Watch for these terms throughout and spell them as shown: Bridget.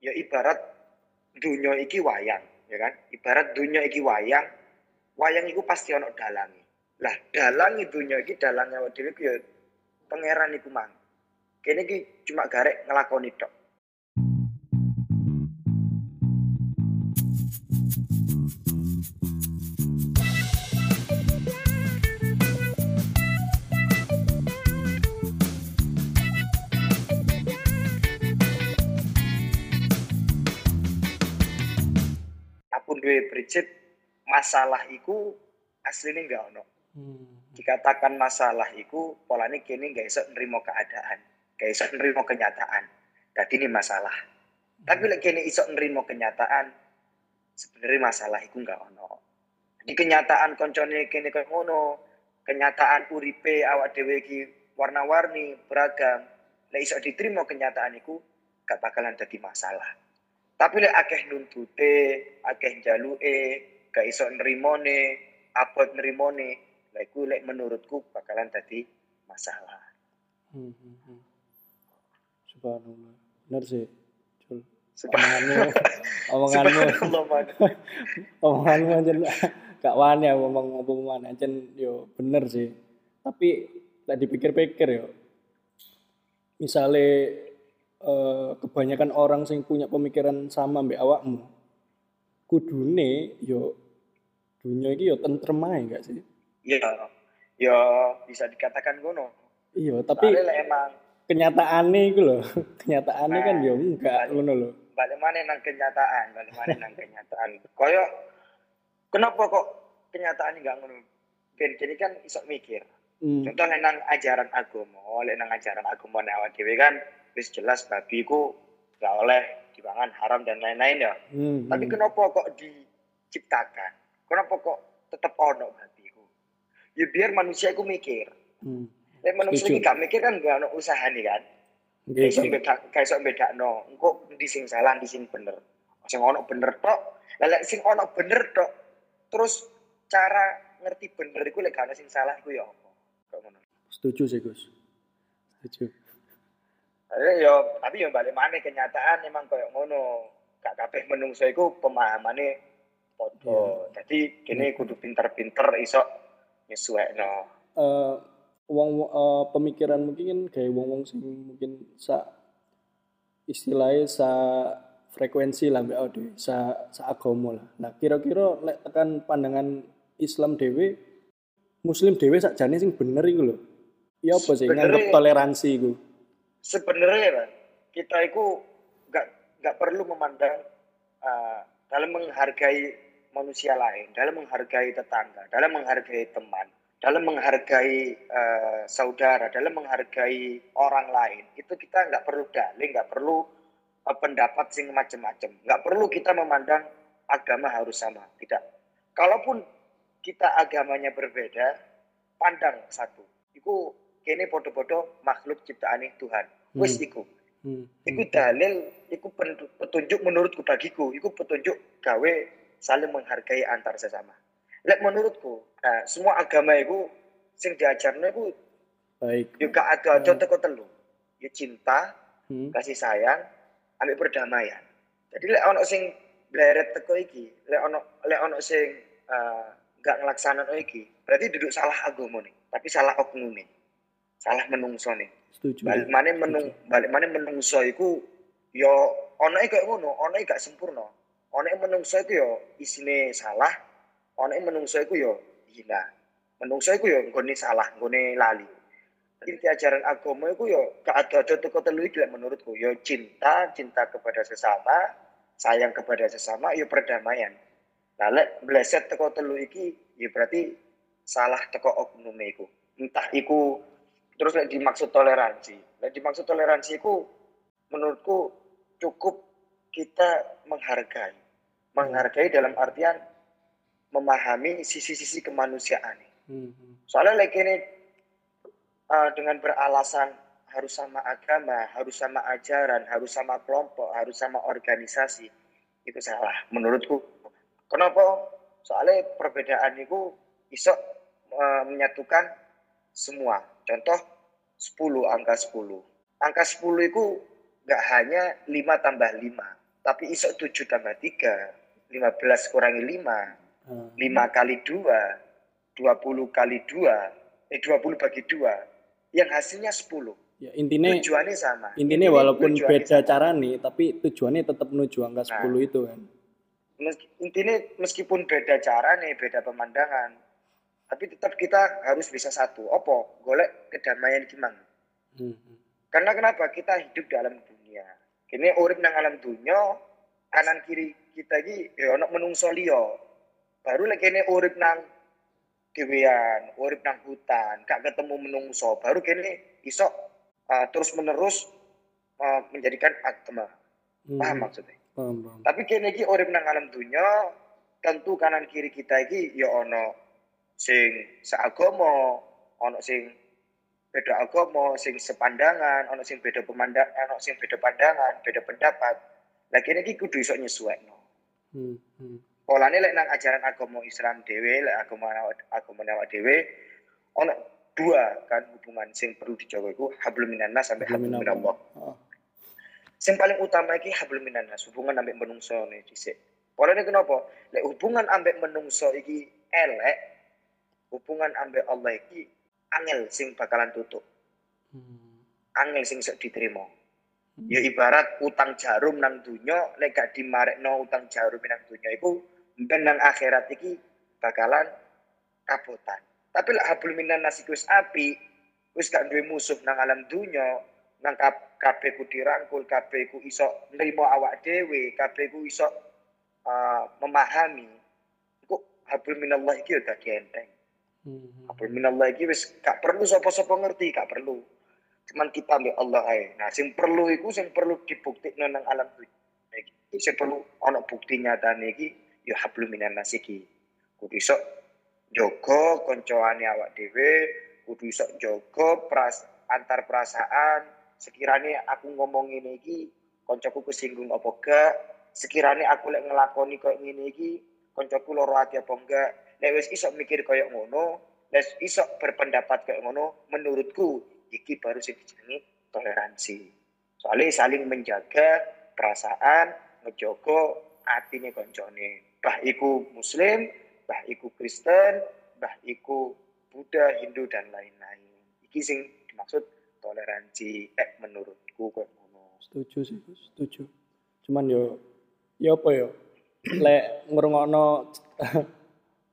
ya ibarat dunia iki wayang, ya kan? Ibarat dunia iki wayang, wayang iku pasti ono dalange. Lah dalange dunia iki, dalange awake dhewe ya pangeran iku mang. Kene iki cuma garek nglakoni tok. Bridget, masalah iku aslinya nggak ono. Dikatakan masalah iku polane kene nggak iso nrimo keadaan, nggak iso nrimo kenyataan. Dadi ini masalah. Tapi lek kene iso nrimo kenyataan, sebenarnya masalah iku nggak ono. Di kenyataan koncone kene kok ngono, kenyataan uripe awak dhewe iki warna-warni, beragam. Lek iso diterima kenyataan iku gak bakalan dadi masalah. Tapi lek akeh nuntute, akeh jaluke, gak iso nrimone, abot nrimone, lha iku lek menurutku bakalan dadi masalah. Subhanallah. Bener sih. Subhanallah. Omonganmu anjen gak wani ngomong anjen yo bener sih. Tapi lek dipikir-pikir yo misale kebanyakan orang sing punya pemikiran sama mbek awakmu kudune yo dunya iki yo tentrem ae gak sih? Iya. Yo bisa dikatakan ngono. Iya, tapi emang kenyataane iku lho, kenyataane kan yo enggak ngono lho. Balemane nang kenyataan, balemane nang kenyataan. Koyo kenapa kok kenyataane enggak ngono? Ben kene kan iso mikir. Contoh nang ajaran agama, lek nang ajaran agama awake dhewe kan wis jelas babi ku gak oleh dipangan haram dan lain-lain ya. Tapi kenapa kok diciptakan? Kenapa kok tetap ono babi ku? Ya biar manusia ku mikir. Lek manusia iki gak mikir kan gak ono usahane kan. Kayak sok bedakno, engko endi sing salah, endi sing bener. Sing ono bener tok, lek sing ono bener tok, terus cara ngerti bener iku lek gak ono sing salah iku ya apa? Kok ngono. Setuju sih, Gus. Setuju. Tapi yo balik mana kenyataan emang koyo ngono. Gak kabeh menungso iku pemahamane padha. Dadi kene kudu pinter-pinter iso nyesuaikno. Pemikiran mungkin gawe wong-wong sing mungkin sak istilahnya sak frekuensi lah mbek awake sak agama lah. Nah, kira-kira lek tekan pandangan Islam dhewe, muslim dhewe sakjane sing bener iku lho. Ya apa sih nganggep toleransi iku? Sebenarnya kita itu nggak perlu memandang dalam menghargai manusia lain, dalam menghargai tetangga, dalam menghargai teman, dalam menghargai saudara, dalam menghargai orang lain. Itu kita nggak perlu dalil, nggak perlu pendapat sing macam-macam, nggak perlu kita memandang agama harus sama, tidak. Kalaupun kita agamanya berbeda, pandang satu. Itu kene podo-podo makhluk ciptaane Tuhan. Wis iku. Iku dalil, iku petunjuk menurutku bagiku, iku petunjuk gawe saling menghargai antar sesama. Lek menurutku, semua agama iku sing diajarne iku baik. Yo gak ada teko telu. Yo cinta, kasih sayang, ambek perdamaian. Jadi lek ana sing bleret teko iki, lek ana sing gak nglaksanakno iki, berarti duduk salah agama nih, tapi salah oknum nih. Salah menungso nih. Setuju. Balik mana menungso iku yo onoe koyo ngono, onoe gak sempurna. Onoe menungso iku yo isine salah, onoe menungso iku yo hina. Menungso iku yo nggone salah, nggone lali. Inti ajaran agama iku yo gak ada teko telu iki menurutku. Yo cinta kepada sesama, sayang kepada sesama, yo perdamaian. Lah lek bleset teko telu iki yo berarti salah teko oknum iku. Entah iku terus lek dimaksud toleransi. Lek dimaksud toleransi iku menurutku cukup kita menghargai. Menghargai dalam artian memahami sisi-sisi kemanusiaan. Soalnya lek ini dengan beralasan harus sama agama, harus sama ajaran, harus sama kelompok, harus sama organisasi, itu salah menurutku. Kenapa? Soalnya perbedaan itu iso menyatukan semua. Contoh 10, angka 10. Angka 10 itu nggak hanya 5 tambah 5. Tapi isok 7 tambah 3, 15 kurangi 5, 5 kali 2, 20 kali 2, 20 bagi 2, yang hasilnya 10. Ya, tujuannya sama. Intinya walaupun beda cara nih, tapi tujuannya tetap menuju angka 10 itu kan. Intinya meskipun beda cara nih, beda pemandangan, tapi tetap kita harus bisa satu. Opo, golek kedamaian gimana? Karena kenapa? Kita hidup di alam dunia. Kene urip nang alam dunia, kanan kiri kita iki ya ana menungso liya. Baru lek kene urip nang dhewean, urip nang hutan, gak ketemu menungso, baru kene iso terus menerus menjadikan agama. Paham maksudnya? Tapi kene iki urip nang alam dunia, tentu kanan kiri kita iki ya ana sing seagama, ana sing beda agama, sing sepandangan, ana sing beda pemandangan, ana sing beda pandangan, beda pendapat. Lah kene iki kudu iso nyesuaikno. Polane lek nang ajaran agama Islam dhewe, lek agama awak dhewe ana dua kan hubungan sing perlu dijaga iku hablum minannas sampai hablum minallah. Sing paling utama iki hablum minannas, hubungan ambek menungso ne dhisik. Polane kenapa? Lek hubungan ambek menungso iki elek, hubungan ambek Allah iki angel sing bakalan tutup, angel sing sok diterima. Ya ibarat utang jarum nang dunya, lek gak dimarekno utang jarum nang dunya iku, mben nang akhirat iki bakalan kabotan. Tapi lek hablum minannas iku wis api, wis gak duwe musuh nang alam dunya, nang kabeh ku dirangkul, kabeh ku iso nrimo awak dhewe, kabeh ku iso memahami. Iku hablum minallah iki ya dadi enteng. Hablum minallah iki wis gak perlu sapa-sapa ngerti, gak perlu. Cuman kita ambek Allah ae. Nah, sing perlu iku sing perlu dibuktikno nang alam dunya. Iki sing perlu ana bukti nyatane iki ya hablum minannas iki. Kudu iso jaga kancaane awak dhewe, kudu iso jaga antar perasaan. Sekirane aku ngomong ngene iki, kancaku kesinggung apa gak? Sekirane aku lek nglakoni koyo ngene iki, kancaku lara ati apa enggak? Lek wis iso mikir koyo ngono, lek iso berpendapat koyo ngono, menurutku iki baru sing dijenengi toleransi. Soale saling menjaga perasaan, ngejogo atine koncone. Bah iku muslim, bah iku Kristen, bah iku Buddha, Hindu dan lain-lain. Iki sing dimaksud toleransi menurutku koyo ngono. Setuju sih, setuju. Cuman yo ya apa yo? Lek ngrungokno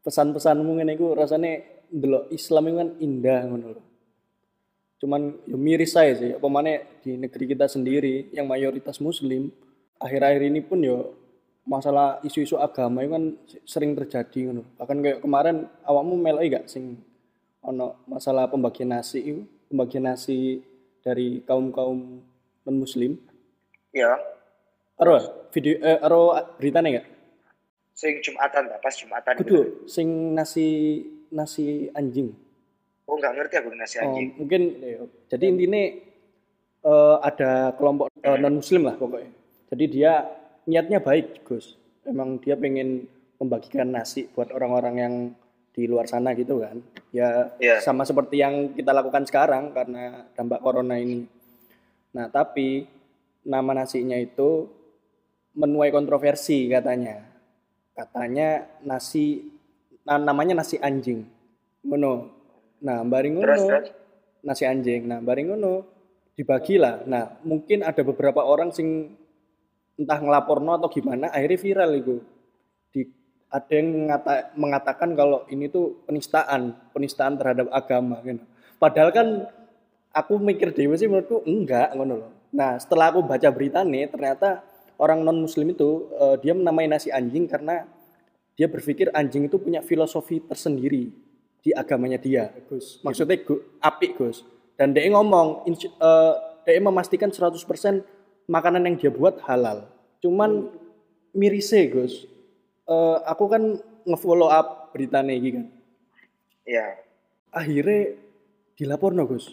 pesan-pesanmu ngene iku rasane ndelok Islam iku kan indah ngono lho. Cuman ya miris ae sih, apa maneh di negeri kita sendiri yang mayoritas muslim, akhir-akhir ini pun ya masalah isu-isu agama itu kan sering terjadi ngono. Bahkan kayak kemarin awakmu meloki gak sing ono masalah pembagian nasi iku, pembagian nasi dari kaum-kaum non-muslim. Ya. Aro video aro beritane gak? Sing Jumatan tak pas Jumatan. Kudu sing nasi anjing. Oh enggak ngerti aku nasi anjing. Mungkin ya. Jadi intinya ada kelompok non muslim lah pokoknya. Jadi dia niatnya baik, Gus. Emang dia pengen membagikan nasi buat orang-orang yang di luar sana gitu kan. Ya yeah. Sama seperti yang kita lakukan sekarang karena dampak corona ini. Nah, tapi nama nasinya itu menuai kontroversi katanya. Katanya namanya nasi anjing. Ngono. Nah, bari ngono. Nasi anjing. Nah, bari ngono dibagilah. Nah, mungkin ada beberapa orang sing entah ngelaporno atau gimana akhirnya viral iku. Ada yang mengatakan kalau ini tuh penistaan terhadap agama gitu. Padahal kan aku mikir dhewe sih menurutku enggak ngono loh. Nah, setelah aku baca beritane ternyata orang non-muslim itu dia menamai nasi anjing karena dia berpikir anjing itu punya filosofi tersendiri di agamanya dia. Gus. Maksudnya apik, Gus. Dan dia ngomong, dia memastikan 100% makanan yang dia buat halal. Cuman mirise, Gus. Aku kan nge-follow up beritanya ini kan. Iya. Akhirnya dilaporno, Gus.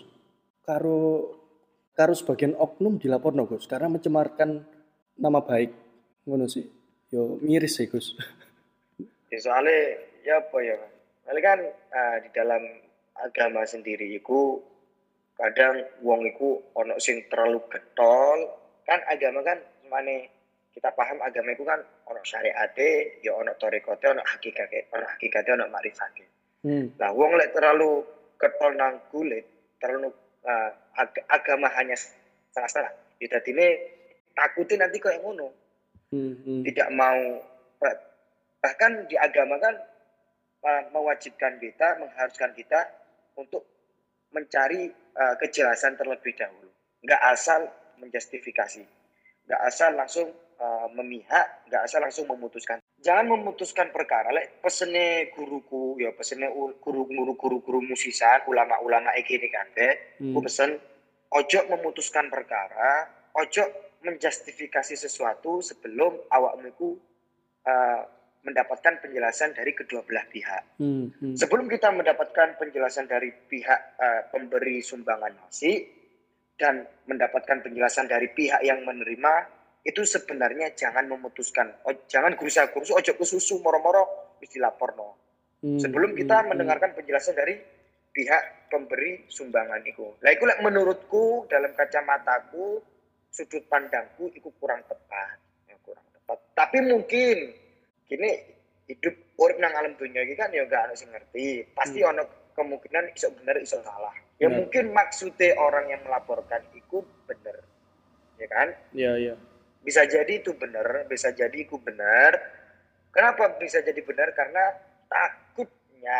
Karo sebagian oknum dilaporno, Gus. Karena mencemarkan nama baik ngono sih yo miris sih Gus ya soalnya ya apa ya kan di dalam agama sendiri iku kadang wong iku ono sing terlalu getol kan agama kan mane kita paham agama itu kan ono syariate, ya ono torikote, ono hakikate, ono makrifate. Lah wong lek terlalu ketol nang kulit, terlalu agama hanya salah-salah. Didadine takuti nanti koyo ngono. Tidak mau, bahkan di agama kan mewajibkan kita, mengharuskan kita untuk mencari kejelasan terlebih dahulu. Enggak asal menjustifikasi. Enggak asal langsung memihak, nggak asal langsung memutuskan. Jangan memutuskan perkara. Lek pesene guruku, ya pesene guru-guru musisan, ulama-ulama iki kabeh, ku pesen ojo memutuskan perkara, ojo menjustifikasi sesuatu sebelum awakmu iku mendapatkan penjelasan dari kedua belah pihak. Sebelum kita mendapatkan penjelasan dari pihak pemberi sumbangan nasi dan mendapatkan penjelasan dari pihak yang menerima, itu sebenarnya jangan memutuskan, jangan gurusa-gurusu, ojo kususu, moro-moro, wis dilaporno. Sebelum kita mendengarkan penjelasan dari pihak pemberi sumbangan itu. Lah iku menurutku, dalam kacamataku, sudut pandangku itu kurang tepat. Ya, kurang tepat. Tapi mungkin, gini, hidup urip nang alam dunia ini kan ya gak ana sing ngerti. Pasti ono kemungkinan iso bener, iso salah. Ya mungkin maksudnya orang yang melaporkan itu bener. Ya kan? Iya, iya. Bisa jadi itu benar, bisa jadi itu benar. Kenapa bisa jadi benar? Karena takutnya.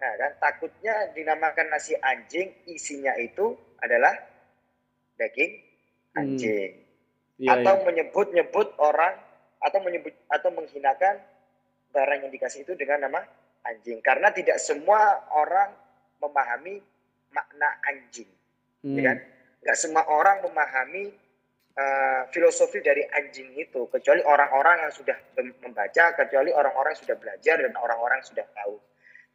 Nah, kan takutnya dinamakan nasi anjing, isinya itu adalah daging anjing. Ya, atau ya, menyebut-nyebut orang atau menghinakan barang yang dikasih itu dengan nama anjing. Karena tidak semua orang memahami makna anjing. Ya kan? Enggak semua orang memahami filosofi dari anjing itu, kecuali orang-orang yang sudah membaca, kecuali orang-orang yang sudah belajar dan orang-orang yang sudah tahu.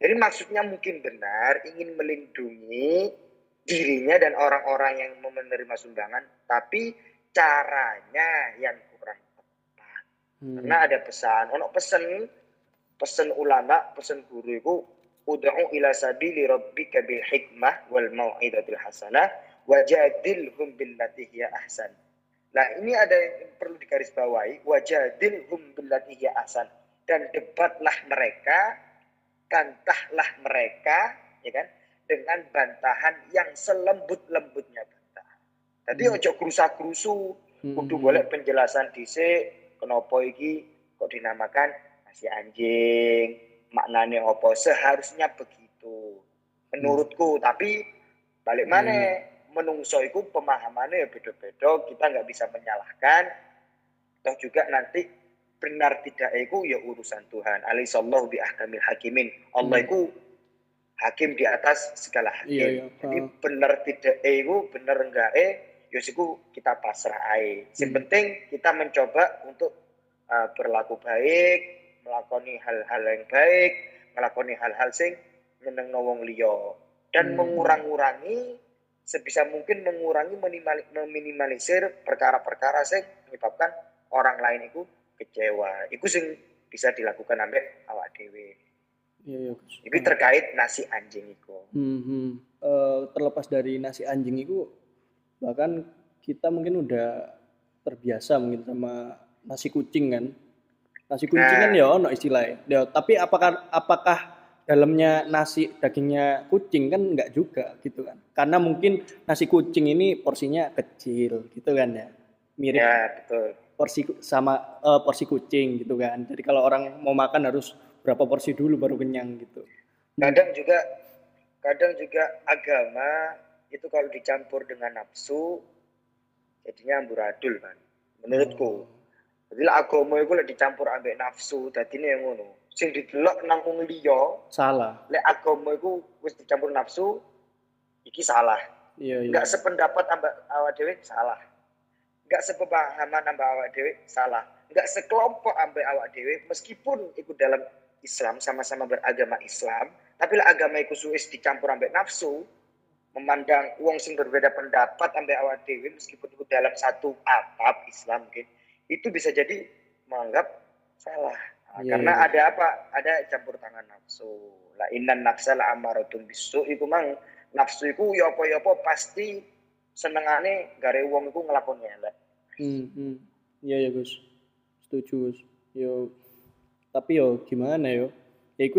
Jadi maksudnya mungkin benar, ingin melindungi dirinya dan orang-orang yang menerima sumbangan, tapi caranya yang kurang tepat. Karena ada pesan, ono pesan ulama, pesan guru itu, ud'u ila sabili rabbika bil hikmah wal mau'idatil hasanah wajadilhum billati hiya ahsan. Nah, ini ada yang perlu digarisbawahi, wajadilhum billati hiya ahsan, dan debatlah mereka, bantahlah mereka, ya kan, dengan bantahan yang selembut-lembutnya bantahan. Tadi ojo krusa-krusu, kudu golek penjelasan dhisik, kenapa iki kok dinamakan nasi anjing, maknane apa, seharusnya begitu. Menurutku, tapi balik maneh menungso itu pemahamannya ya beda-beda, kita nggak bisa menyalahkan. Toh juga nanti benar tidak itu ya urusan Tuhan. Alaihissallahu bi'ahkamil hakimin. Allah itu hakim di atas segala hakim. Iya. Jadi benar tidak itu, benar enggak yosiku kita pasrah aja. Yang penting kita mencoba untuk berlaku baik, melakoni hal-hal yang baik, melakoni hal-hal sing nyeneng wong liya dan sebisa mungkin mengurangi, meminimalisir perkara-perkara sing menyebabkan orang lain itu kecewa. Iku sing bisa dilakukan ambek awak dhewe. Iya, iki terkait nasi anjing iku. Terlepas dari nasi anjing iku, bahkan kita mungkin udah terbiasa mungkin sama nasi kucing kan. Nasi kucing kan ya ono istilahnya. Ya, tapi apakah dalamnya nasi dagingnya kucing kan enggak juga gitu kan, karena mungkin nasi kucing ini porsinya kecil gitu kan ya, mirip ya, betul. Porsi sama porsi kucing gitu kan, jadi kalau orang mau makan harus berapa porsi dulu baru kenyang gitu. Kadang juga agama itu kalau dicampur dengan nafsu jadinya amburadul kan menurutku. Jadi agama itu dicampur ambek nafsu dadine yang ngono. Sing didelok nang wong liya salah. Lek agama iku wis dicampur nafsu iki salah. Iya. Enggak sependapat ambek awak dhewe salah. Enggak sepemahaman ambek awak dhewe salah. Enggak sekelompok ambek awak dhewe meskipun iku dalam Islam sama-sama beragama Islam, tapi lek agama iku wis dicampur ambek nafsu, memandang wong sing berbeda pendapat ambek awak dhewe meskipun iku dalam satu atap Islam gitu. Itu bisa jadi menganggap salah. Karena ada apa? Ada campur tangan nafsu. La innan nafsa la amaratun bisu. Iku mang nafsu iku yopo-yopo pasti senengane gare wong iku nglakoni elek. Iya ya Gus, setuju Gus. Yo, tapi yo gimana yo? Ya itu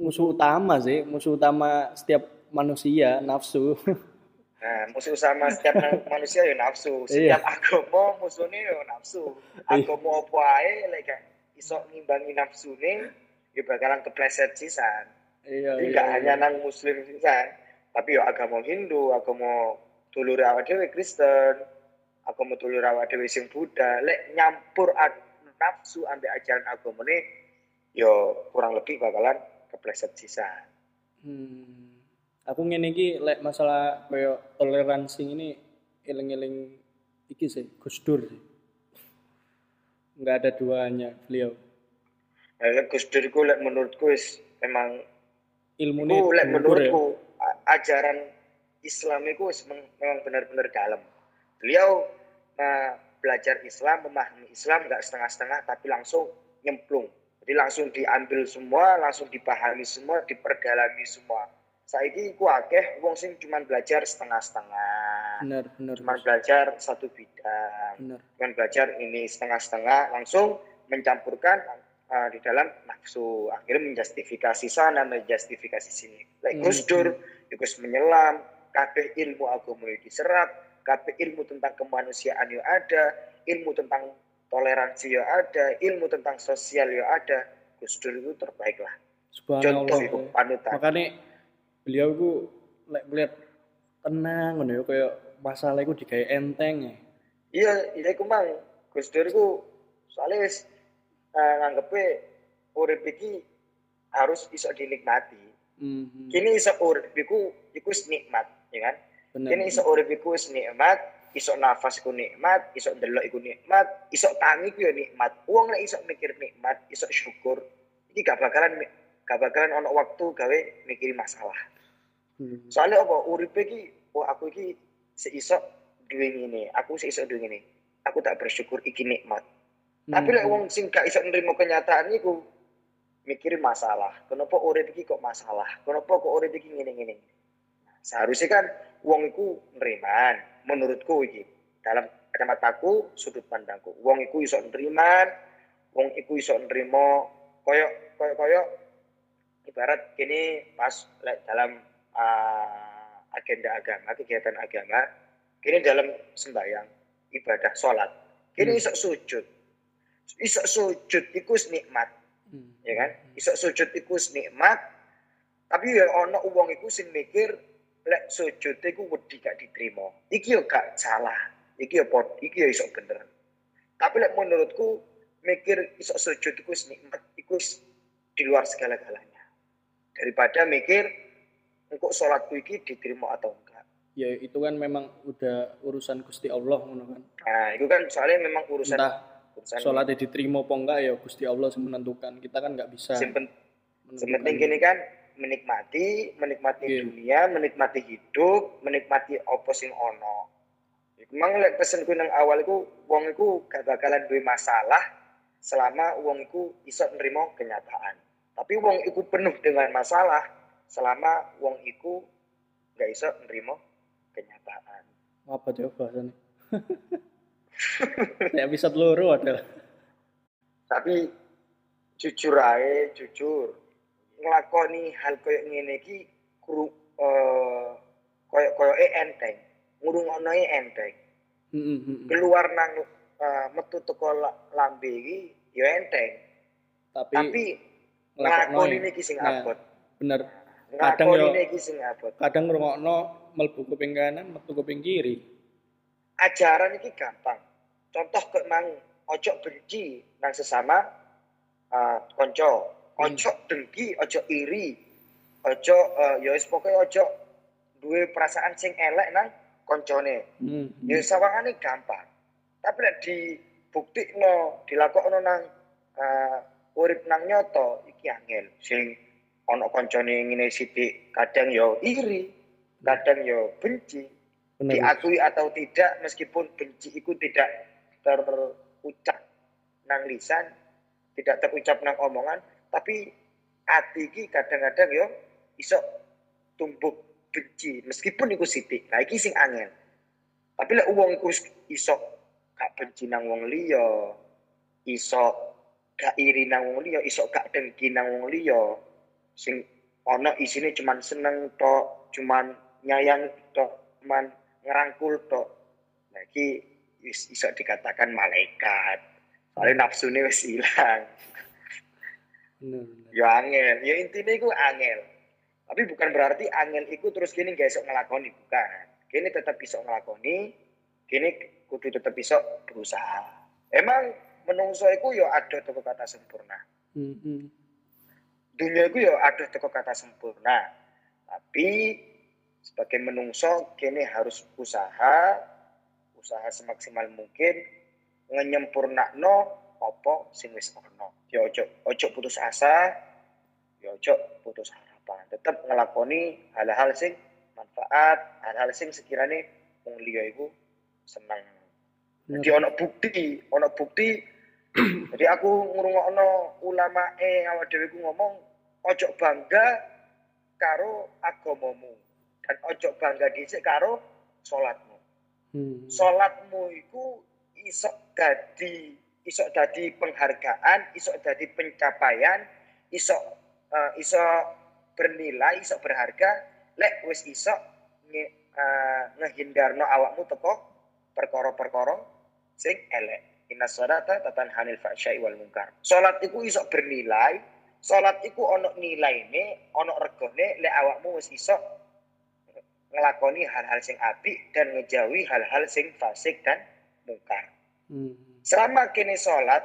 musuh utama sih, musuh utama setiap manusia, nafsu. Nah, musuh utama setiap manusia yo nafsu. Setiap agama musuhnya yo nafsu. Agama apa ae lek iso ngimbangi nafsune yo bakalan kepleset sisan. Iya. Jadi gak hanya nang muslim sisan, tapi yo agama Hindu, agama dulur awake dhewe Kristen. Aku mau tulur awak dhewe sing Buddha, lek nyampur nafsu ambek ajaran agama ini, yo kurang lebih bakalan kepleset sisa. Aku ngene iki lek masalah koyo toleransi ini eling-eling iki sih, Gus Dur sih. Enggak ada duanya beliau. Lek Gus Dur iku lek menurutku wis memang ilmune lek menurutku ya? Ajaran Islam iku wis memang benar-benar dalam. Beliau belajar Islam, memahami Islam enggak setengah-setengah tapi langsung nyemplung. Jadi langsung diambil semua, langsung dipahami semua, diperdalami semua. Saiki iku akeh wong sing cuma belajar setengah-setengah. Bener. Cuma belajar satu bidang. Bener. Cuma belajar ini setengah-setengah langsung mencampurkan di dalam nafsu. Akhirnya menjustifikasi sana, menjustifikasi sini. Like Gus Dur, Gus menyelam, kabeh ilmu agama diserap. Kabeh ilmu tentang kemanusiaan yo ada, ilmu tentang toleransi yo ada, ilmu tentang sosial yo ada. Gus Dur itu terbaik lah. Contoh itu panutan. Makanya beliau itu melihat tenang, ngono kayak masalah itu digawe enteng. Iya, itu mang Gus Dur itu soalnya nganggepe urip iki harus iso dinikmati. Kini iso urip iku nikmat, ya kan? Kene iso urip iku wis nikmat, iso nafas iku nikmat, iso ndelok iku nikmat, iso tangi iku ya nikmat. Wong nek iso mikir nikmat, iso syukur, iki gak bakalan ono waktu gawe mikir masalah. Soale apa urip iki, aku iki seiso duwe ngene, aku seiso duwe ngene. Aku tak bersyukur iki nikmat. Tapi lek wong sing gak iso nrimo kenyataan iku mikir masalah. Kenapa urip iki kok masalah? Kenapa kok urip iki ngene-ngene? Seharusnya kan wong iku neriman, menurutku iki dalam kacamataku, sudut pandangku, wong iku iso neriman, wong iku iso nerima koyok ibarat kene pas dalam agenda agama, kegiatan agama kene dalam sembahyang, ibadah salat kene iso sujud iku nikmat, ya kan, iso sujud iku nikmat, tapi ya ana wong iku sing mikir lek sujud iku wedi gak diterima. Iki yo gak salah. Iki yo iso bener. Tapi lek menurutku mikir iso sujud iku nikmat, iku di luar segala-galanya. Daripada mikir engko salatku iki diterima atau enggak. Ya itu kan memang udah urusan Gusti Allah ngono kan. Nah, itu kan soalnya memang urusan salatnya diterima apa enggak ya Gusti Allah sing menentukan. Kita kan enggak bisa. Penting gini kan menikmati dunia, menikmati hidup, menikmati apa sing ono. Memang lek pesenku nang awal iku wong iku gak bakalan duwe masalah selama wong iku iso nrimo kenyataan. Tapi wong iku penuh dengan masalah selama wong iku gak iso nrimo kenyataan. Apa yo bahasane? Nek bisa loro ada. Tapi jujur. Nglakoni hal koyo ngene iki koyo enteng, ngurungonoe enteng. Keluar nang metu teko lambe iki ya enteng. Tapi nglakoni iki sing abot. Bener. Kadang yo iki sing abot. Kadang ngrungokno mlebu kuping kanan, metu kuping kiri. Ajaran iki gampang. Contoh kok mang ojo benci nang sesama kanca. Ojo dengki, ojo iri, ojo ya wis pokoke ojo duwe perasaan sing elek nang koncone. Ya sawangane gampang. Tapi lek dibuktikno, dilakokno nang urip nang nyoto iki angel. Sing ana koncone ngene sithik, kadang ya iri, kadang ya benci. Diakui atau tidak, meskipun benci iku tidak terucap nang lisan, tidak terucap nang omongan, tapi ati iki kadang-kadang yo iso tumbuk benci meskipun iku sithik. Nah iki sing angel. Tapi lek wong iku iso gak benci nang wong liya, iso gak iri nang wong liya, iso gak dengki nang wong liya. Sing ana isine cuman seneng tok, cuman nyayang tok, cuman ngerangkul tok. Nah iki wis iso dikatakan malaikat. Soale nafsune wis ilang. Yo angel, yo intine iku angel. Tapi bukan berarti angel iku terus kene gak iso nglakoni, bukan. Kene tetap iso nglakoni, kene kudu tetap iso berusaha. Emang menungso iku yo ada teko kata sempurna. Dunia iku yo ada teko kata sempurna. Tapi sebagai menungso kene harus usaha semaksimal mungkin ngenyempurnakno apa sing wis ana. Yo ojo putus asa, yo ojo putus harapan. Tetap ngelakoni hal-hal sing manfaat, hal-hal sing sekirane wong liya iku seneng. Jadi ono bukti. Jadi aku ngurungokno ulama awak dhewe ku ngomong ojo bangga karo agamamu dan ojo bangga dhisik karo salatmu. Salatmu iku isok dadi penghargaan, isok dadi pencapaian, isok bernilai, isok berharga lek wis isok ngehindarno awakmu teko perkara-perkara sing elek. Innas salata tanhanil fahsya'i wal munkar. Salat iku iso bernilai, salat iku ana nilaine, ana regane lek awakmu wis iso nglakoni hal-hal sing apik dan ngejauhi hal-hal sing fasik dan munkar. Selama kene salat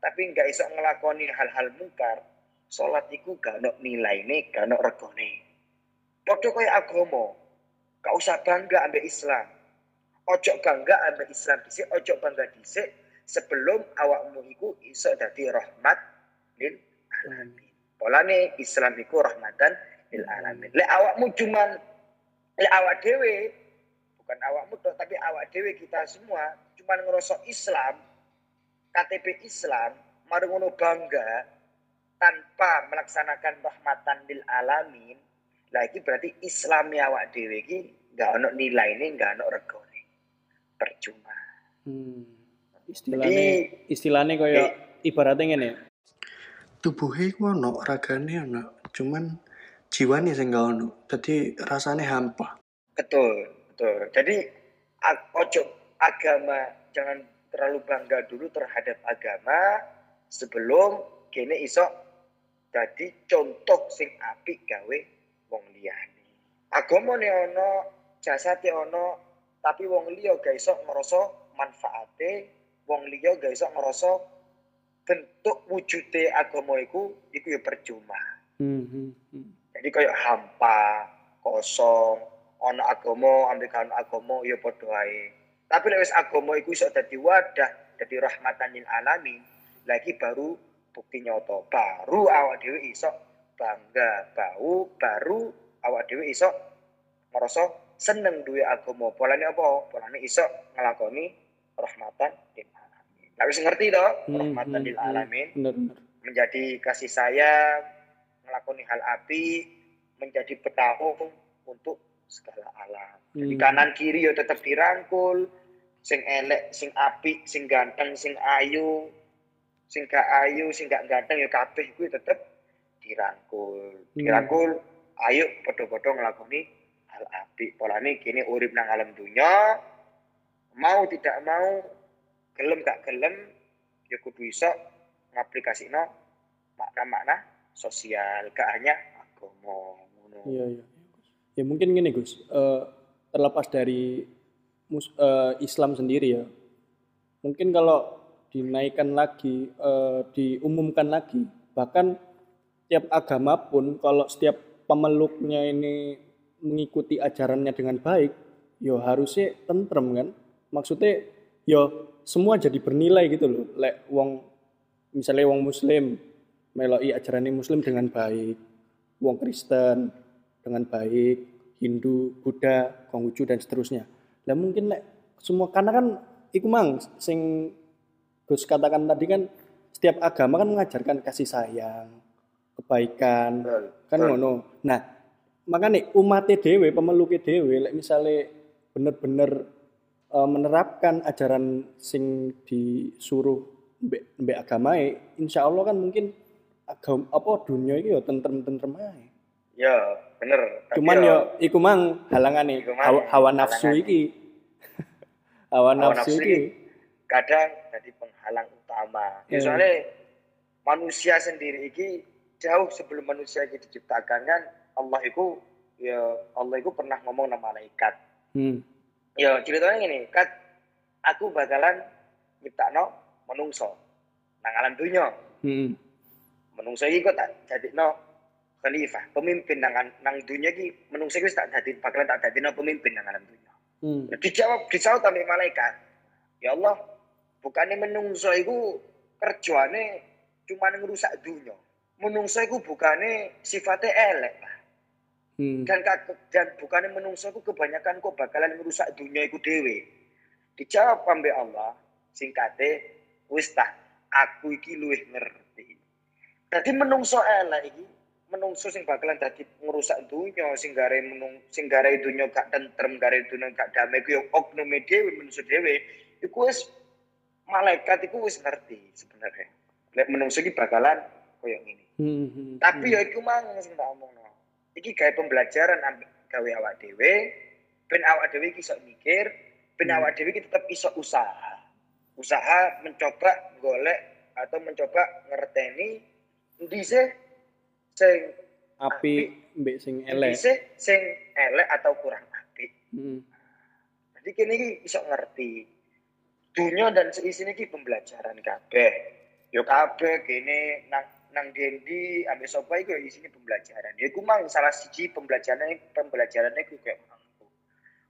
tapi enggak iso nglakoni hal-hal munkar, salat iku gak ana nilaine, gak ana regane. Padha kaya agama. Gak usah bangga ambek Islam. Ojo bangga ambil Islam dhisik, ojo bangga dhisik sebelum awakmu iku iso dadi rahmat lil alamin. Polane Islam iku rahmatan lil alamin. Lek awakmu cuman lek awak dhewe, bukan awakmu tok tapi awak dhewe kita semua cuman ngerasa Islam, KTP Islam, mari ngono bangga tanpa melaksanakan rahmatan lil alamin. Lah iki berarti Islame awak dhewe iki enggak ono nilaine, enggak ono regane. Percuma. Istilahnya kaya ibaratnya ngene. Tubuhe ku ono, ragane ono, cuman jiwane sing gak ono. Dadi rasane hampa. Betul. Jadi ojo agama, jangan terlalu bangga dulu terhadap agama sebelum kene iso dadi contoh sing apik gawe wong liyane. Agama ne ono, jasate ono, tapi wong liya gak iso ngerasa manfaate, wong liya gak iso ngerasa bentuk wujude agama iku ya percuma. Jadi koyo hampa, kosong, ana agama ambek kan agama ya padha wae. Tapi nek wis agama iku iso dadi wadah, dadi rahmatan lil alamin, lagi baru bukti nyata. Baru awak dhewe iso bangga, baru awak dhewe iso ngerasa seneng duwe agama. Polane apa? Polane iso nglakoni rahmatan lil alamin. Lah wis ngerti to, rahmatan lil alamin. Bener. Menjadi kasih sayang, nglakoni hal apik, menjadi penaung untuk segala alam. Jadi kanan kiri yo tetap dirangkul, sing elek, sing apik, sing ganteng, sing ayu, sing gak ayu, sing gak ganteng yo kabeh kuwi tetap dirangkul. Dirangkul, ayo padha-padha nglakoni hal apik. Polane kene urip nang alam dunya, mau tidak mau, gelem gak gelem ya kudu iso ngaplikasikno makna-makna sosial, gak hanya agama ngono. Iya. Ya mungkin ngene Gus, terlepas dari Islam sendiri ya. Mungkin kalau dinaikkan lagi, diumumkan lagi, bahkan tiap agama pun kalau setiap pemeluknya ini mengikuti ajarannya dengan baik, yo harusnya tentrem kan. Maksudnya yo semua jadi bernilai gitu loh. Lek wong misalnya wong muslim meloki ajarannya muslim dengan baik, wong Kristen dengan baik, Hindu, Buddha, Konghucu dan seterusnya. Lah mungkin lek semua, karena kan iku mang sing Gus katakan tadi kan, setiap agama kan mengajarkan kasih sayang, kebaikan, kan ngono. Nah, makanya umatnya dewe, pemeluknya dewe, misalnya bener-bener menerapkan ajaran sing disuruh mbek agamae, insyaallah kan mungkin agama apa dunia iki ya tentrem-tentrem ae. Ya, bener. Cuman ya iku mang halangane hawa nafsu iki. hawa nafsu iki kadang jadi penghalang utama. Ya soalnya manusia sendiri iki jauh sebelum manusia iki diciptakan kan Allah itu pernah ngomong sama malaikat. Ya ceritanya gini, Kat, aku bakalan nyiptakno menungso nang alam dunya. Menungso iki kok tak dadekno khalifah, pemimpin nang dunya iki, menungso iki bakalan tak dadekno pemimpin nang alam dunya. Dijawab oleh malaikat. Ya Allah, bukannya menungso iku kerjane cuma ngerusak dunia. Menungso iku bukannya sifatnya elek. Dan bukannya menungso iku kebanyakan kok bakalan ngerusak dunia iku dhewe. Dijawab pambe Allah, singkate wis ta, aku iki luwih ngerti. Dadi menungso elek iki, menungso sing bakalan dadi ngerusak dunia, sing gare dunia gak tentrem, gare dunia gak damai ku yo oknome dhewe, menungso dhewe. Iku wis malaikat iku wis ngerti sebenarnya. Lek menungso iki bakalan koyo ngene. Tapi ya iku mang sing tak omongno. Iki gawe pembelajaran gawe awak dhewe, ben awak dhewe iki iso mikir, ben awak dhewe iki tetep iso usaha. Usaha mencoba golek atau mencoba ngerteni endi sing apik mbek sing elek. Sing elek atau kurang apik. Jadi kene iki iso ngerti. Dunia dan seisine iki pembelajaran kabeh. Yo kabeh kene nang dendi ambe sapa iki yo isine pembelajaran. Ya iku mang salah siji pembelajarane iku kaya mangko.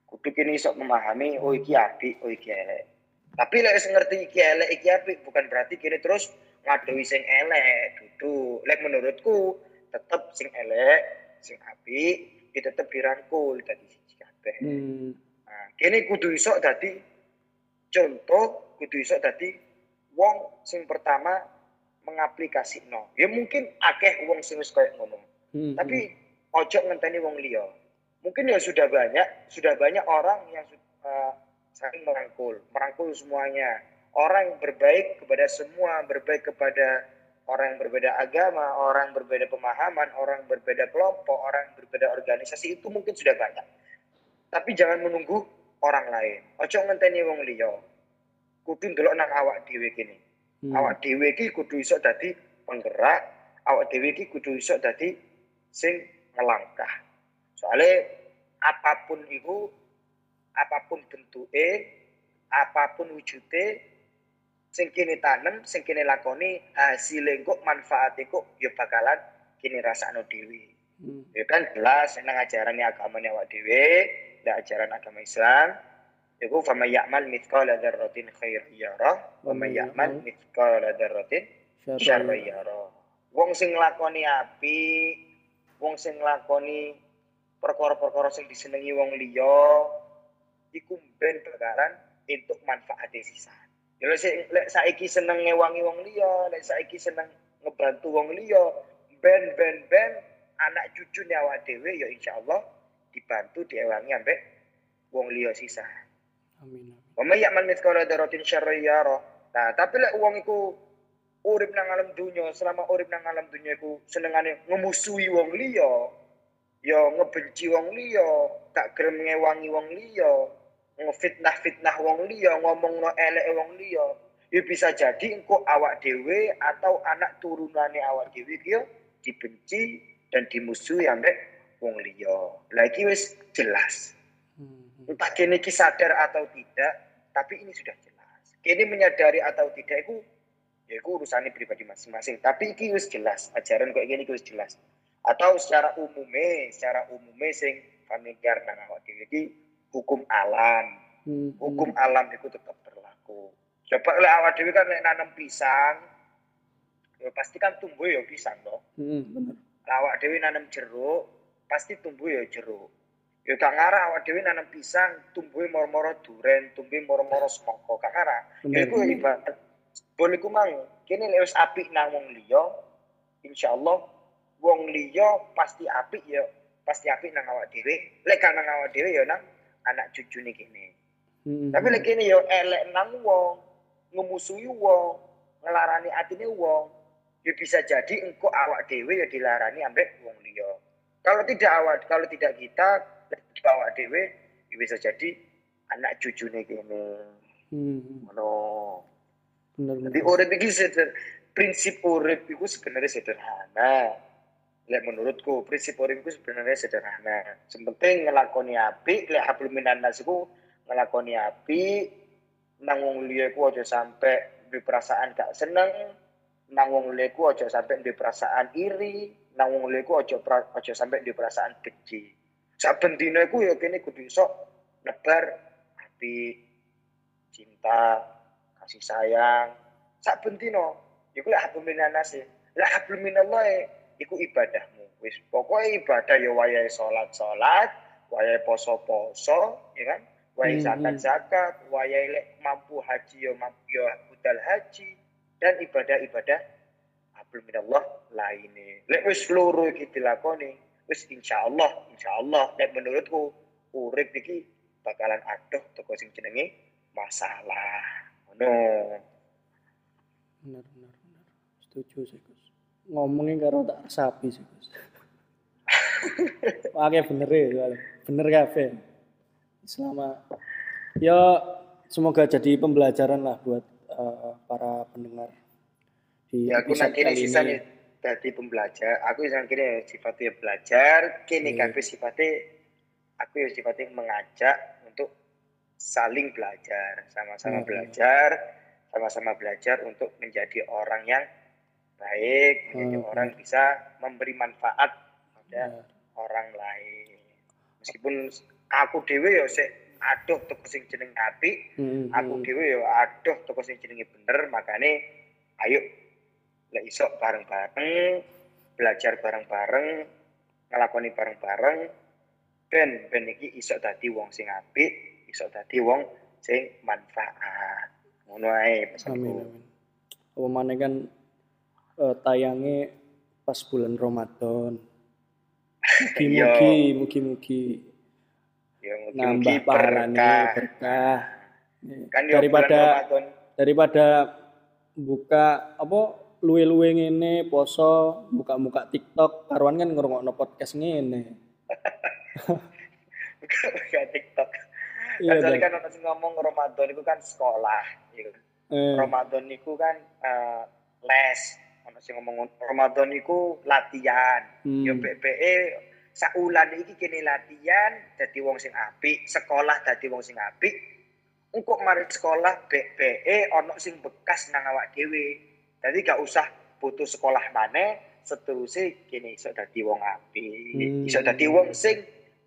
Kudu kene iso memahami oh iki apik, oh iki elek. Tapi lek wis ngerti iki elek, iki apik bukan berarti kene terus ngadewi sing elek dudu. Lek menurutku tetep sing elek, sing apik iki tetep dirangkul dadi siji kabeh. Nah, kene kudu iso dadi contoh, kudu iso dadi wong sing pertama mengaplikasikno. Ya mungkin akeh wong sing wis koyo ngono. Tapi ojo ngenteni wong liya. Mungkin ya sudah banyak orang yang saling merangkul semuanya. Orang yang berbaik kepada semua, berbaik kepada orang yang berbeda agama, orang yang berbeda pemahaman, orang yang berbeda kelompok, orang yang berbeda organisasi, itu mungkin sudah banyak. Tapi jangan menunggu orang lain. Ojo ngenteni wong liya. Kudu ndelok nang awak dhewe kene. Awak dhewe iki kudu iso dadi penggerak, awak dhewe iki kudu iso dadi sing ngelangkah. Soale apapun iku, apapun bentuke, apapun wujude, sing kene tanem, sing kene lakoni, hasilnya kok, manfaatnya kok, ya bakalan kene rasakno dhewe. Ya kan jelas nang ajaranane agamane awak dhewe, nang ajaran agama Islam. Iku fa may ya'mal mithqala dzarratin khairan yarah wa may ya'mal mithqala dzarratin syarran yarah. Wong sing nglakoni apik, wong sing nglakoni perkara-perkara sing disenengi wong liya, iku ben bakaran entuk manfaate sisan. Ya lek saiki seneng ngewangi wong liya, lek saiki seneng ngebantu wong liya, ben anak cucune awak dhewe ya insyaallah dibantu diewangi ambek wong liya sisan. Amin. Wamai yakman mithqala dzarratin syarran yarah. Nah, tapi lek wong iku urip nang alam dunya, selama urip nang alam dunya iku senengane ngemusuhi wong liya, ya ngebenci wong liya, gak gelem ngewangi wong liya, ngefitnah-fitnah wong liya, ngomongno eleke wong liya, ya bisa jadi engko awak dhewe atau anak turunane awak dhewe iki dibenci dan dimusuhi ambek wong liya. Lah iki wis jelas. Entah kene iki sadar atau tidak, tapi ini sudah jelas. Kene menyadari atau tidak itu ya iku urusane pribadi masing-masing, tapi iki wis jelas, ajaran kok ngene iki wis jelas. Atau secara umume sing familiar nang awak dhewe iki hukum alam. Hukum alam itu tetap berlaku. Coba lek awak dhewe kan lek nanam pisang, ya pasti kan tumbuh ya pisang toh. Bener. Awak dhewe nanam jeruk, pasti tumbuh ya jeruk. Ya gak ngarah awak dhewe nanam pisang, tumbuhe moro-moro duren, tumbuhe moro-moro semangka, gak ngarah. Ya iku ibarat bon iku mang, kene lek wis apik nang wong liya, insyaallah wong liya pasti apik nang awak dhewe. Lek nang awak dhewe ya nang anak cucune kene. Tapi lagi ini yo elek nang wong, ngemusuhi wong, ngelarani atine wong. Ya bisa jadi engko awak dhewe ya dilarani ambek wong liya. Kalau tidak kita awak dhewe ya bisa jadi anak cucune kene. Ngono. Bener. Jadi urip iki prinsip urip iku sebenarnya sederhana. Lek menurutku prinsip urip iku sebenarnya sederhana. Sepenting ngelakoni apik, lek hablum minannas iku ngelakoni api, nang wong liya ku aja sampe duwe perasaan gak seneng, nang wong liya ku aja sampe duwe perasaan iri, nang wong liya ku aja sampe duwe perasaan benci. Saben dina iku ya kene kudu iso nebar api, cinta, kasih sayang. Saben dina iku lak hablum minannas, lak hablum minallah iku ibadahmu. Wis pokoke ibadah ya wayahe salat, wayahe poso, ya kan? Wayai zakat, wayai lek mampu haji yo mampu yo budal haji dan ibadah-ibadah hablum minallah laine. Lek wis loro iki dilakoni, wis insyaallah lek menurutku urip iki bakalan adoh teko sing jenenge masalah. Ngono. Bener. Setuju sih, Gus. Ngomongin karo tak resapi sih, Gus. Oke bener kabeh. Selama ya semoga jadi pembelajaran lah buat para pendengar di ya, aku nantinya sisanya jadi pembelajar. Aku nantinya sifatnya belajar kini kafe sifatnya aku ya sifatnya mengajak untuk saling belajar sama-sama belajar untuk menjadi orang yang baik, menjadi orang bisa memberi manfaat pada orang lain. Meskipun aku dhewe ya sik adoh teko sing jenenge apik, aku dhewe ya adoh teko sing jenenge bener, makane ayo lek iso bareng-bareng, belajar bareng-bareng, nglakoni bareng-bareng ben iki iso dadi wong sing apik, iso dadi wong sing manfaat. Ngono ae pesanku. Omane kan tayange pas bulan Ramadan. Mugi-mugi nambah berkah. Kan daripada buka apa luwe-luwe ngene poso buka-buka TikTok karuan kan ngrungokno podcast ngene. Buka TikTok. Iya, kan ono sing ngomong Ramadan niku kan sekolah gitu. Ramadan niku kan les. Ono sing ngomong Ramadan niku latihan. Ya PPE saulan iki kene latihan dadi wong sing apik, sekolah dadi wong sing apik. Engko mari sekolah BPE ana sing bekas nang awak dhewe. Dadi gak usah putus sekolah maneh, seterusé kene iso dadi wong apik, iso dadi wong sing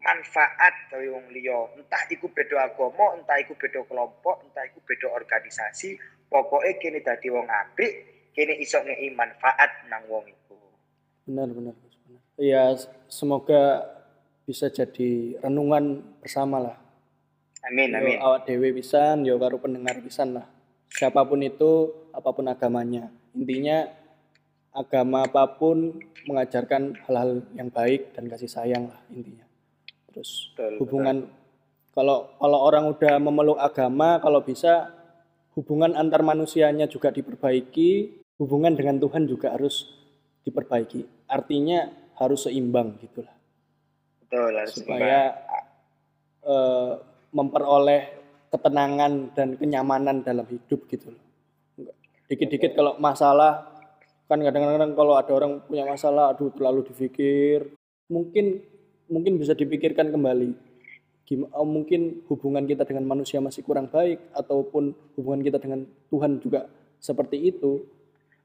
manfaat gawe wong liya. Entah iku beda agama, entah iku beda kelompok, entah iku beda organisasi, pokoke kene dadi wong apik, kene iso ngeki manfaat nang wong iku. Bener. Ya, semoga bisa jadi renungan bersama lah. Amin. Yo, awak dhewe pisan, yo karo pendengar pisan lah. Siapapun itu, apapun agamanya. Intinya agama apapun mengajarkan hal-hal yang baik dan kasih sayang lah intinya. Terus betul, hubungan kalau orang udah memeluk agama, kalau bisa hubungan antar manusianya juga diperbaiki, hubungan dengan Tuhan juga harus diperbaiki. Artinya harus seimbang gitulah. Betul, harus supaya memperoleh ketenangan dan kenyamanan dalam hidup gitu loh. Dikit-dikit kalau masalah kan kadang-kadang kalau ada orang punya masalah terlalu dipikir, mungkin bisa dipikirkan kembali. Mungkin hubungan kita dengan manusia masih kurang baik ataupun hubungan kita dengan Tuhan juga seperti itu.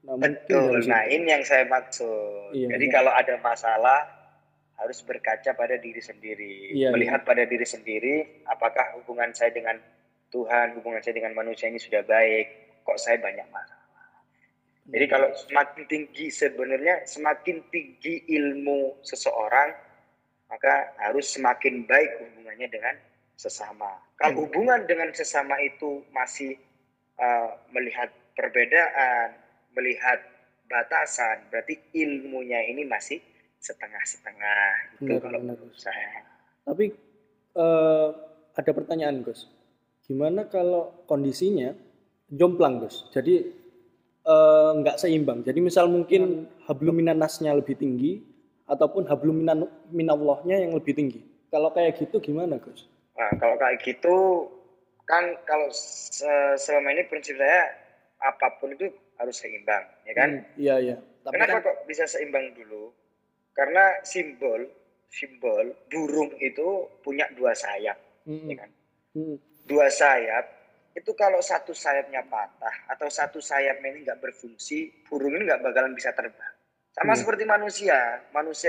Nah, betul, nah ini yang saya maksud. Iya, jadi kalau ada masalah harus berkaca pada diri sendiri, melihat pada diri sendiri, apakah hubungan saya dengan Tuhan, hubungan saya dengan manusia ini sudah baik, kok saya banyak masalah. Jadi kalau semakin tinggi sebenarnya, semakin tinggi ilmu seseorang, maka harus semakin baik hubungannya dengan sesama. Kalau hubungan dengan sesama itu masih melihat perbedaan, melihat batasan, berarti ilmunya ini masih setengah-setengah. Itu kalau menurut saya. Tapi ada pertanyaan, Gus. Gimana kalau kondisinya jomplang, Gus? Jadi nggak seimbang. Jadi misal mungkin habluminanasnya lebih tinggi ataupun habluminallahnya yang lebih tinggi. Kalau kayak gitu gimana, Gus? Nah, kalau kayak gitu kan kalau selama ini prinsip saya apapun itu harus seimbang, ya kan? Iya. Tapi kenapa kan... kok bisa seimbang dulu? Karena simbol burung itu punya dua sayap, ya kan? Dua sayap itu kalau satu sayapnya patah atau satu sayapnya ini nggak berfungsi, burung ini nggak bakalan bisa terbang. Sama seperti manusia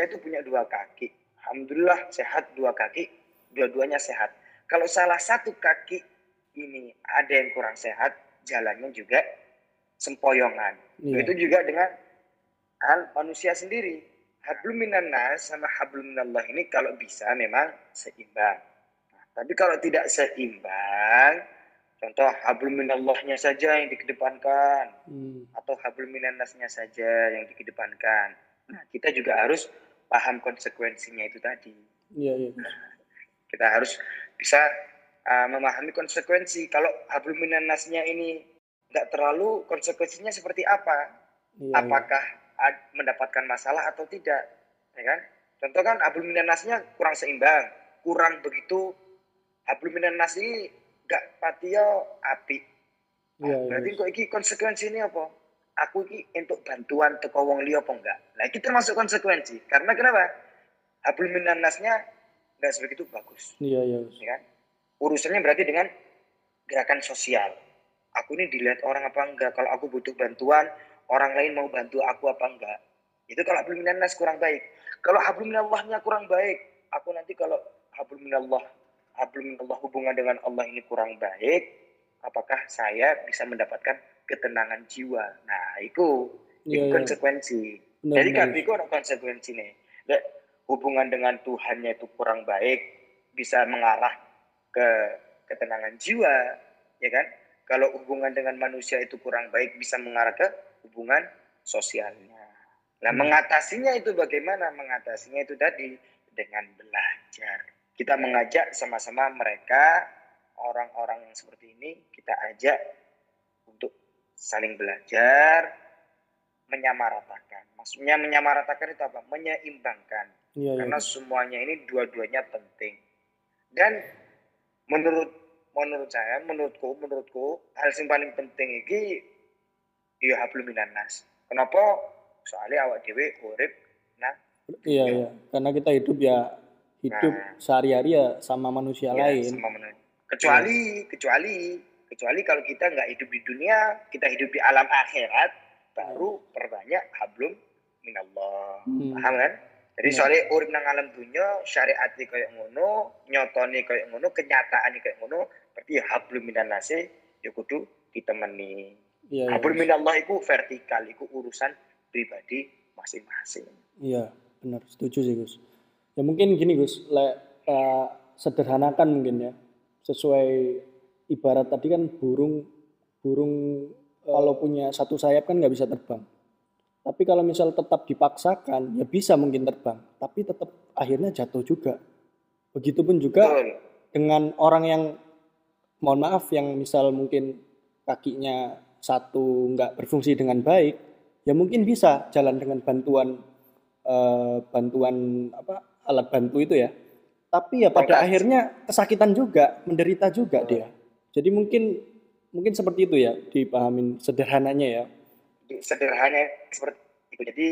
itu punya dua kaki. Alhamdulillah sehat dua kaki, dua-duanya sehat. Kalau salah satu kaki ini ada yang kurang sehat, jalannya juga sempoyongan. Begitu juga dengan manusia sendiri. Habluminannas sama habluminallah ini kalau bisa memang seimbang. Tapi kalau tidak seimbang, contoh habluminallahnya saja yang dikedepankan, atau habluminannasnya saja yang dikedepankan. Nah, kita juga harus paham konsekuensinya itu tadi. Iya. Kita harus bisa memahami konsekuensi. Kalau habluminannasnya ini nggak terlalu, konsekuensinya seperti apa? Apakah mendapatkan masalah atau tidak? Ya kan? Contoh kan habluminannasnya kurang seimbang, kurang begitu. Habluminanas ini gak patio api. Berarti kok iki konsekuensi ini apa? Aku iki untuk bantuan teko wong liya apa enggak? Nah, itu termasuk konsekuensi. Karena kenapa? Habluminanasnya enggak sebegitu bagus. Iya. Kan? Urusannya berarti dengan gerakan sosial. Aku ini dilihat orang apa enggak? Kalau aku butuh bantuan, orang lain mau bantu aku apa enggak? Itu kalau habluminanas kurang baik. Kalau habluminallahnya kurang baik, aku nanti kalau habluminallah hubungan dengan Allah ini kurang baik, apakah saya bisa mendapatkan ketenangan jiwa? Nah, itu konsekuensi. Benar, jadi kan itu ada konsekuensi nih. Hubungan dengan Tuhannya itu kurang baik, bisa mengarah ke ketenangan jiwa, ya kan? Kalau hubungan dengan manusia itu kurang baik, bisa mengarah ke hubungan sosialnya. Nah, mengatasinya itu bagaimana? Mengatasinya itu tadi dengan belajar. Kita mengajak sama-sama mereka, orang-orang yang seperti ini, kita ajak untuk saling belajar, menyamaratakan. Maksudnya menyamaratakan itu apa? Menyeimbangkan. Karena semuanya ini dua-duanya penting. Dan menurutku, hal yang paling penting ini, ya habluminannas. Kenapa? Soalnya awak dhewe urip. Karena kita hidup sehari-hari ya sama manusia lain. Kecuali kalau kita nggak hidup di dunia, kita hidup di alam akhirat, baru perbanyak hablum minallah. Paham kan? Jadi soalnya urip nang alam dunia, syariatnya kayak ngono, nyotone kayak ngono, kenyataannya kayak ngono, berarti hablum minannase ya kudu ditemani. Hablum minallah itu vertikal, itu urusan pribadi masing-masing. Iya, benar, setuju sih, Gus. Ya mungkin gini, Gus, sederhanakan mungkin ya, sesuai ibarat tadi kan burung kalau punya satu sayap kan nggak bisa terbang. Tapi kalau misal tetap dipaksakan, ya bisa mungkin terbang, tapi tetap akhirnya jatuh juga. Begitupun juga dengan orang yang, mohon maaf, yang misal mungkin kakinya satu nggak berfungsi dengan baik, ya mungkin bisa jalan dengan bantuan apa? Alat bantu itu ya, tapi ya pada akhirnya kesakitan juga, menderita juga dia. Jadi mungkin seperti itu ya, dipahamin sederhananya ya. Sederhananya seperti itu. Jadi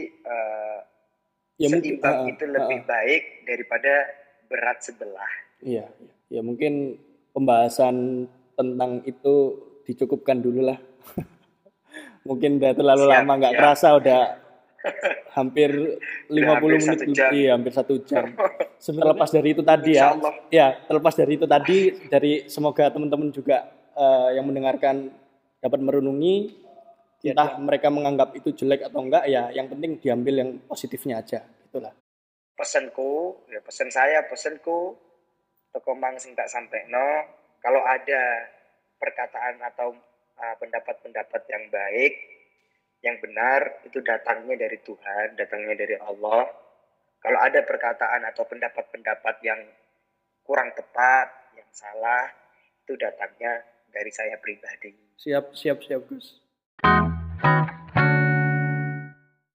seimbang itu lebih baik daripada berat sebelah. Iya. Ya mungkin pembahasan tentang itu dicukupkan dulu lah. Mungkin udah terlalu lama nggak kerasa udah. hampir 1 menit jam. Iya, hampir 1 jam. Terlepas dari itu tadi ya. Ya, terlepas dari itu tadi, semoga teman-teman juga yang mendengarkan dapat merenungi, entah mereka menganggap itu jelek atau enggak ya, yang penting diambil yang positifnya aja, itulah. Pesanku teko mang sing tak sampekno, kalau ada perkataan atau pendapat-pendapat yang baik, yang benar itu datangnya dari Tuhan, datangnya dari Allah. Kalau ada perkataan atau pendapat-pendapat yang kurang tepat, yang salah, itu datangnya dari saya pribadi. Siap, Gus.